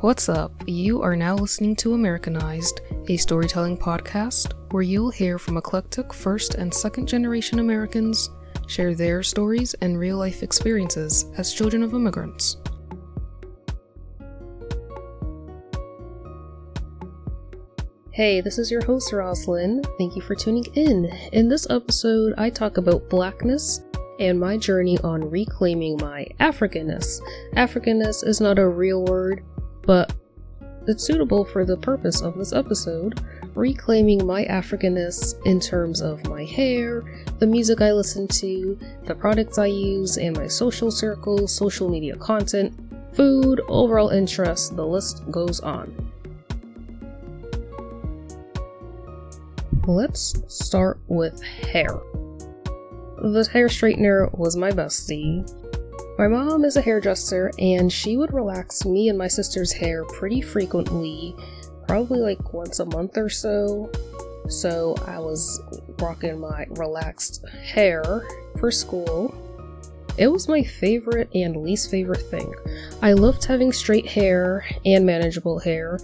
What's up? You are now listening to Americanized, a storytelling podcast where you'll hear from eclectic first and second generation Americans share their stories and real life experiences as children of immigrants. Hey, this is your host Roslyn. Thank you for tuning in. In this episode, I talk about blackness and my journey on reclaiming my Africanness. Africanness is not a real word, but it's suitable for the purpose of this episode. Reclaiming my Africanness in terms of my hair, the music I listen to, the products I use, and my social circles, social media content, food, overall interests, the list goes on. Let's start with hair. The hair straightener was my bestie. My mom is a hairdresser and she would relax me and my sister's hair pretty frequently, probably like once a month or so. So I was rocking my relaxed hair for school. It was my favorite and least favorite thing. I loved having straight hair and manageable hair,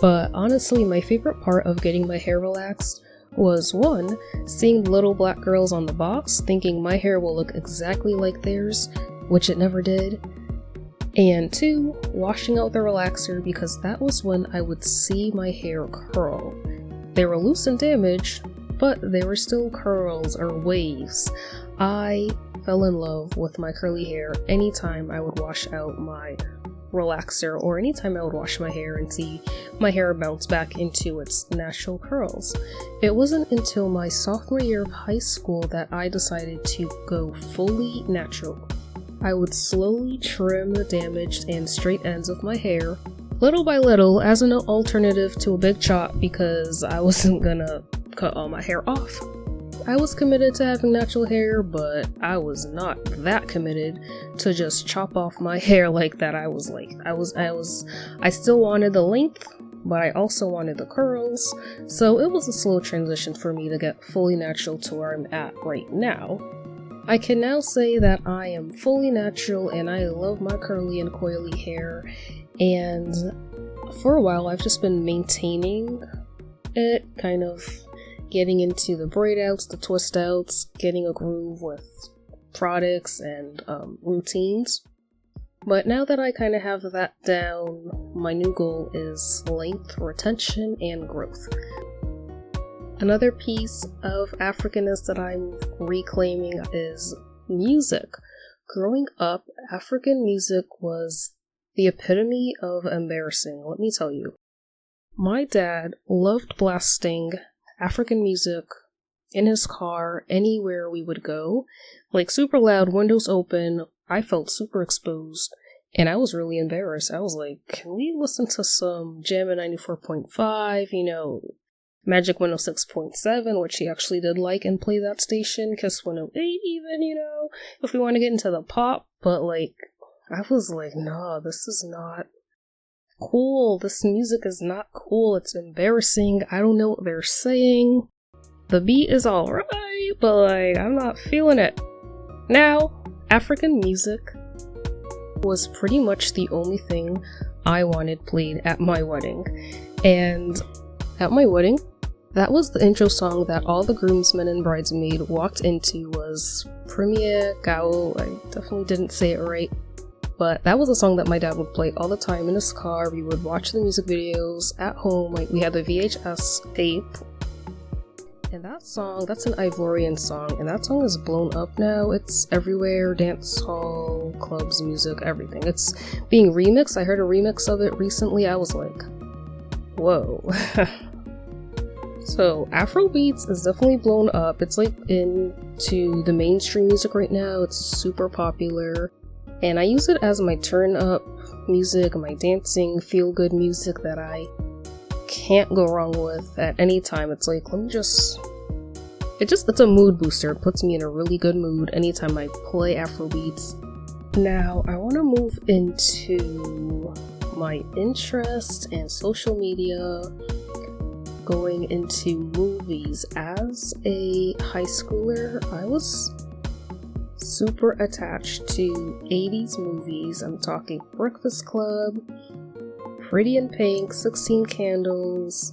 but honestly my favorite part of getting my hair relaxed was 1. Seeing little black girls on the box thinking my hair will look exactly like theirs, which it never did, and 2. Washing out the relaxer because that was when I would see my hair curl. They were loose and damaged, but they were still curls or waves. I fell in love with my curly hair anytime I would wash out my relaxer or anytime I would wash my hair and see my hair bounce back into its natural curls. It wasn't until my sophomore year of high school that I decided to go fully natural. I would slowly trim the damaged and straight ends of my hair, little by little, as an alternative to a big chop because I wasn't gonna cut all my hair off. I was committed to having natural hair, but I was not that committed to just chop off my hair like that. I still wanted the length, but I also wanted the curls, so it was a slow transition for me to get fully natural to where I'm at right now. I can now say that I am fully natural and I love my curly and coily hair, and for a while I've just been maintaining it, kind of getting into the braid outs, the twist outs, getting a groove with products and routines. But now that I kind of have that down, my new goal is length, retention, and growth. Another piece of Africanness that I'm reclaiming is music. Growing up, African music was the epitome of embarrassing, let me tell you. My dad loved blasting African music in his car anywhere we would go, like super loud, windows open. I felt super exposed and I was really embarrassed. I was like, can we listen to some Jammin' 94.5, Magic 106.7, which he actually did like and play that station, Kiss 108 even, if we want to get into the pop, but I was like, nah, this is not cool. This music is not cool. It's embarrassing. I don't know what they're saying. The beat is alright, but I'm not feeling it. Now, African music was pretty much the only thing I wanted played at my wedding. And at my wedding, that was the intro song that all the groomsmen and bridesmaid walked into, was Premier Kao. I definitely didn't say it right. But that was a song that my dad would play all the time in his car. We would watch the music videos at home. We had the VHS tape. And that's an Ivorian song. And that song is blown up now. It's everywhere. Dance hall, clubs, music, everything. It's being remixed. I heard a remix of it recently. I was like, whoa. So Afrobeats is definitely blown up. It's into the mainstream music right now. It's super popular. And I use it as my turn up music, my dancing, feel good music that I can't go wrong with at any time. It's it's a mood booster. It puts me in a really good mood anytime I play Afrobeats. Now I want to move into my interests and social media, going into movies. As a high schooler, I was super attached to 80s movies. I'm talking Breakfast Club, Pretty in Pink, 16 Candles,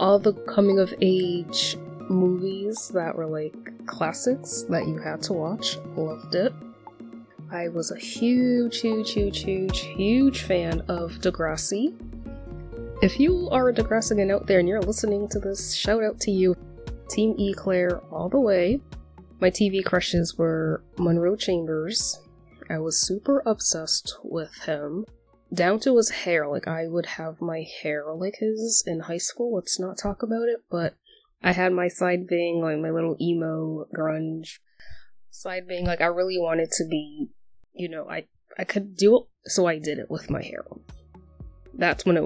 all the coming of age movies that were like classics that you had to watch. Loved it. I was a huge fan of Degrassi. If you are a Degrassian out there and you're listening to this, shout out to you. Team Eclair all the way. My TV crushes were Monroe Chambers. I was super obsessed with him. Down to his hair, like I would have my hair like his in high school, let's not talk about it, but I had my side bang, like my little emo grunge side bang, like I really wanted to be, you know, I could do it, so I did it with my hair. That's when it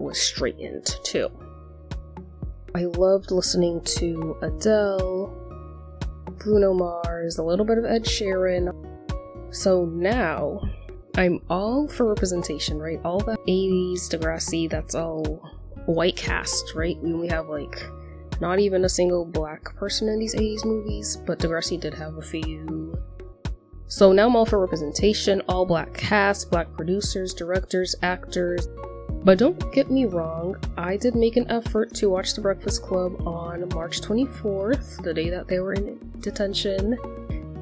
was straightened too. I loved listening to Adele, Bruno Mars, a little bit of Ed Sheeran. So now, I'm all for representation, right? All the 80s, Degrassi, that's all white cast, right? We only have like not even a single black person in these 80s movies, but Degrassi did have a few. So now I'm all for representation, all black cast, black producers, directors, actors. But don't get me wrong, I did make an effort to watch The Breakfast Club on March 24th, the day that they were in detention,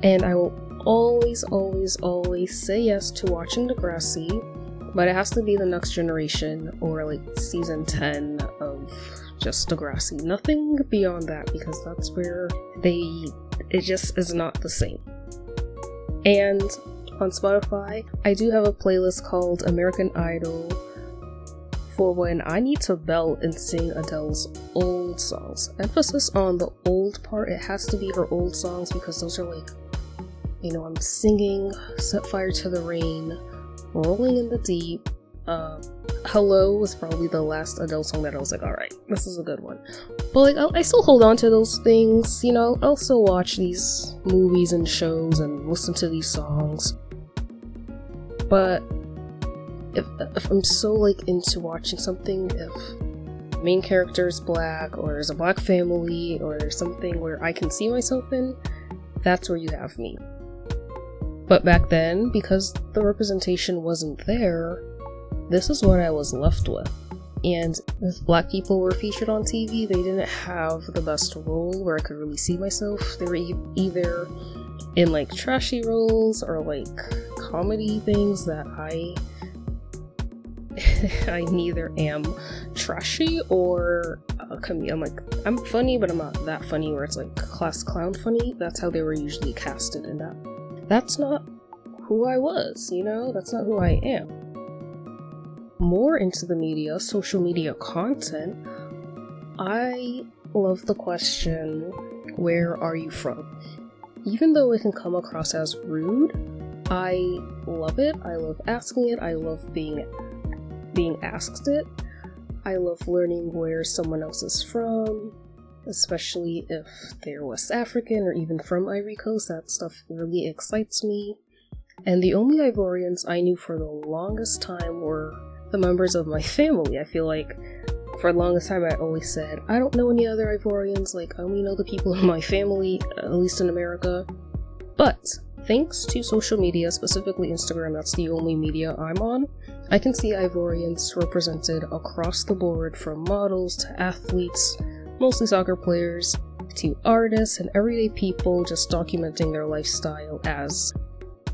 and I will always say yes to watching Degrassi, but it has to be the next generation or like season 10 of just Degrassi. Nothing beyond that, because that's where it just is not the same. And on Spotify, I do have a playlist called American Idol for when I need to belt and sing Adele's old songs. Emphasis on the old part, it has to be her old songs because those are like, you know, I'm singing Set Fire to the Rain, Rolling in the Deep. Hello was probably the last Adele song that I was like, alright, this is a good one. But like, I still hold on to those things, you know, I also watch these movies and shows and listen to these songs. But if I'm so like into watching something, if the main character is black, or there's a black family, or there's something where I can see myself in, that's where you have me. But back then, because the representation wasn't there, this is what I was left with. And if black people were featured on TV, they didn't have the best role where I could really see myself. They were either in like trashy roles or like comedy things that I neither am trashy or comedian. I'm like, I'm funny, but I'm not that funny where it's like class clown funny. That's how they were usually casted in that. That's not who I was, you know? That's not who I am. More into the media, social media content, I love the question, where are you from? Even though it can come across as rude, I love it. I love asking it. I love being asked it. I love learning where someone else is from. Especially if they're West African or even from Ivory Coast, that stuff really excites me. And the only Ivorians I knew for the longest time were the members of my family. I feel like for the longest time I always said, I don't know any other Ivorians, like I only know the people in my family, at least in America. But thanks to social media, specifically Instagram, that's the only media I'm on, I can see Ivorians represented across the board, from models to athletes, mostly soccer players, to artists and everyday people just documenting their lifestyle as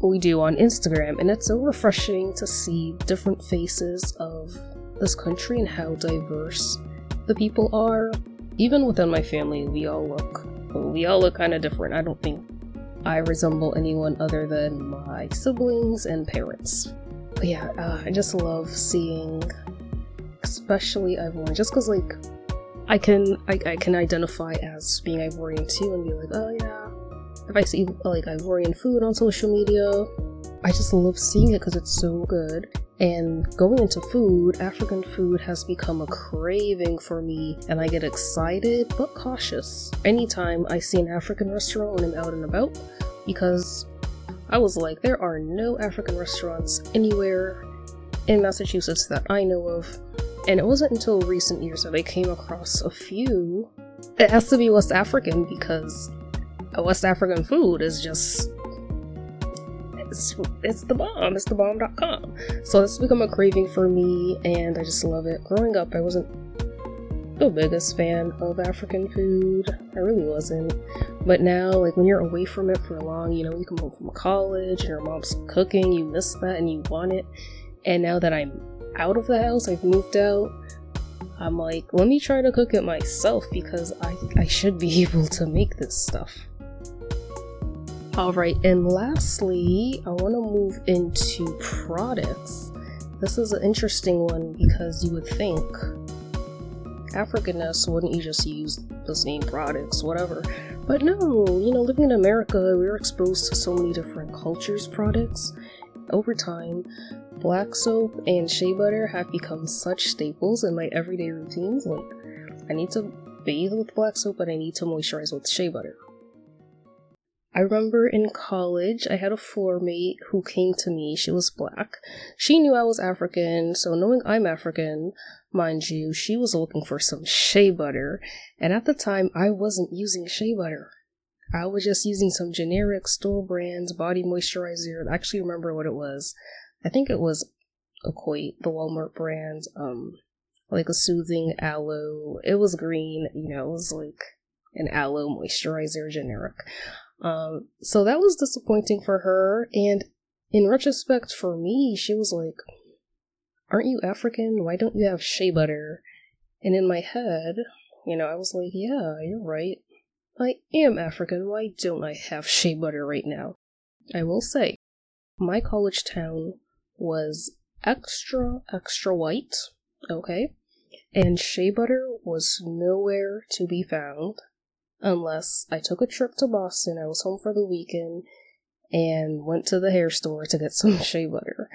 we do on Instagram. And it's so refreshing to see different faces of this country and how diverse the people are. Even within my family, we all look kind of different. I don't think I resemble anyone other than my siblings and parents. But yeah, I just love seeing, especially everyone, just because like I can identify as being Ivorian too and be like, oh yeah. If I see like Ivorian food on social media, I just love seeing it because it's so good. And going into food, African food has become a craving for me, and I get excited but cautious anytime I see an African restaurant when I'm out and about, because I was like, there are no African restaurants anywhere in Massachusetts that I know of. And it wasn't until recent years that I came across a few. It has to be West African because West African food is just, it's the bomb. It's the bomb.com. So it's become a craving for me, and I just love it. Growing up, I wasn't the biggest fan of African food. I really wasn't. But now, like, when you're away from it for long, you know, you come home from college and your mom's cooking, you miss that and you want it. And now that I'm out of the house, I've moved out, I'm like, let me try to cook it myself, because I should be able to make this stuff. Alright, and lastly, I want to move into products. This is an interesting one, because you would think Africanness, wouldn't you just use this name products, whatever? But no, you know, living in America, we were exposed to so many different cultures' products. Over time, black soap and shea butter have become such staples in my everyday routines. Like, I need to bathe with black soap, but I need to moisturize with shea butter. I remember in college, I had a floor mate who came to me. She was black. She knew I was African, so knowing I'm African, mind you, she was looking for some shea butter, and at the time, I wasn't using shea butter. I was just using some generic store brands body moisturizer. I actually remember what it was. I think it was Equate, the Walmart brand, like a soothing aloe. It was green, you know, it was like an aloe moisturizer generic. So that was disappointing for her, and in retrospect for me, she was like, aren't you African? Why don't you have shea butter? And in my head, you know, I was like, yeah, you're right. I am African. Why don't I have shea butter right now? I will say, my college town was extra white, okay? And shea butter was nowhere to be found unless I took a trip to Boston. I was home for the weekend and went to the hair store to get some shea butter.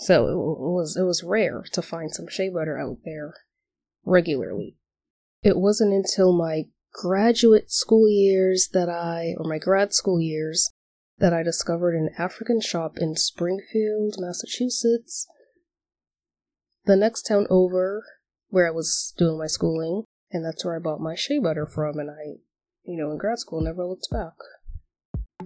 So it was rare to find some shea butter out there regularly. It wasn't until my grad school years, that I discovered an African shop in Springfield, Massachusetts, the next town over, where I was doing my schooling, and that's where I bought my shea butter from, and I, you know, in grad school, never looked back.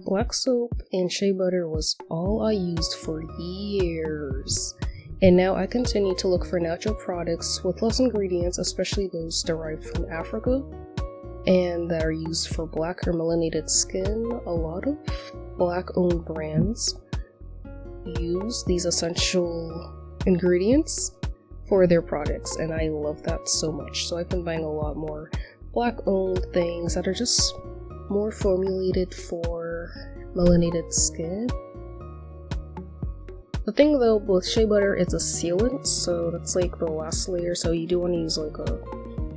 Black soap and shea butter was all I used for years, and now I continue to look for natural products with less ingredients, especially those derived from Africa, and that are used for black or melanated skin. A lot of black-owned brands use these essential ingredients for their products, and I love that so much. So I've been buying a lot more black-owned things that are just more formulated for melanated skin. The thing though with shea butter, it's a sealant, so that's like the last layer, so you do want to use like a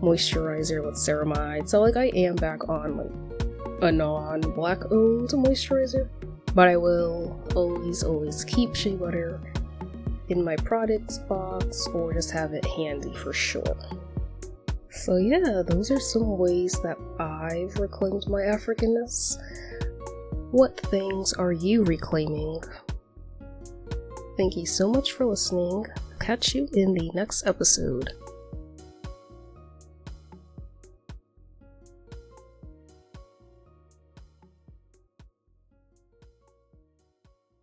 moisturizer with ceramide. So like I am back on like a non-black owned moisturizer, but I will always keep shea butter in my products box or just have it handy for sure. So yeah, those are some ways that I've reclaimed my Africanness. What things are you reclaiming? Thank you so much for listening. Catch you in the next episode.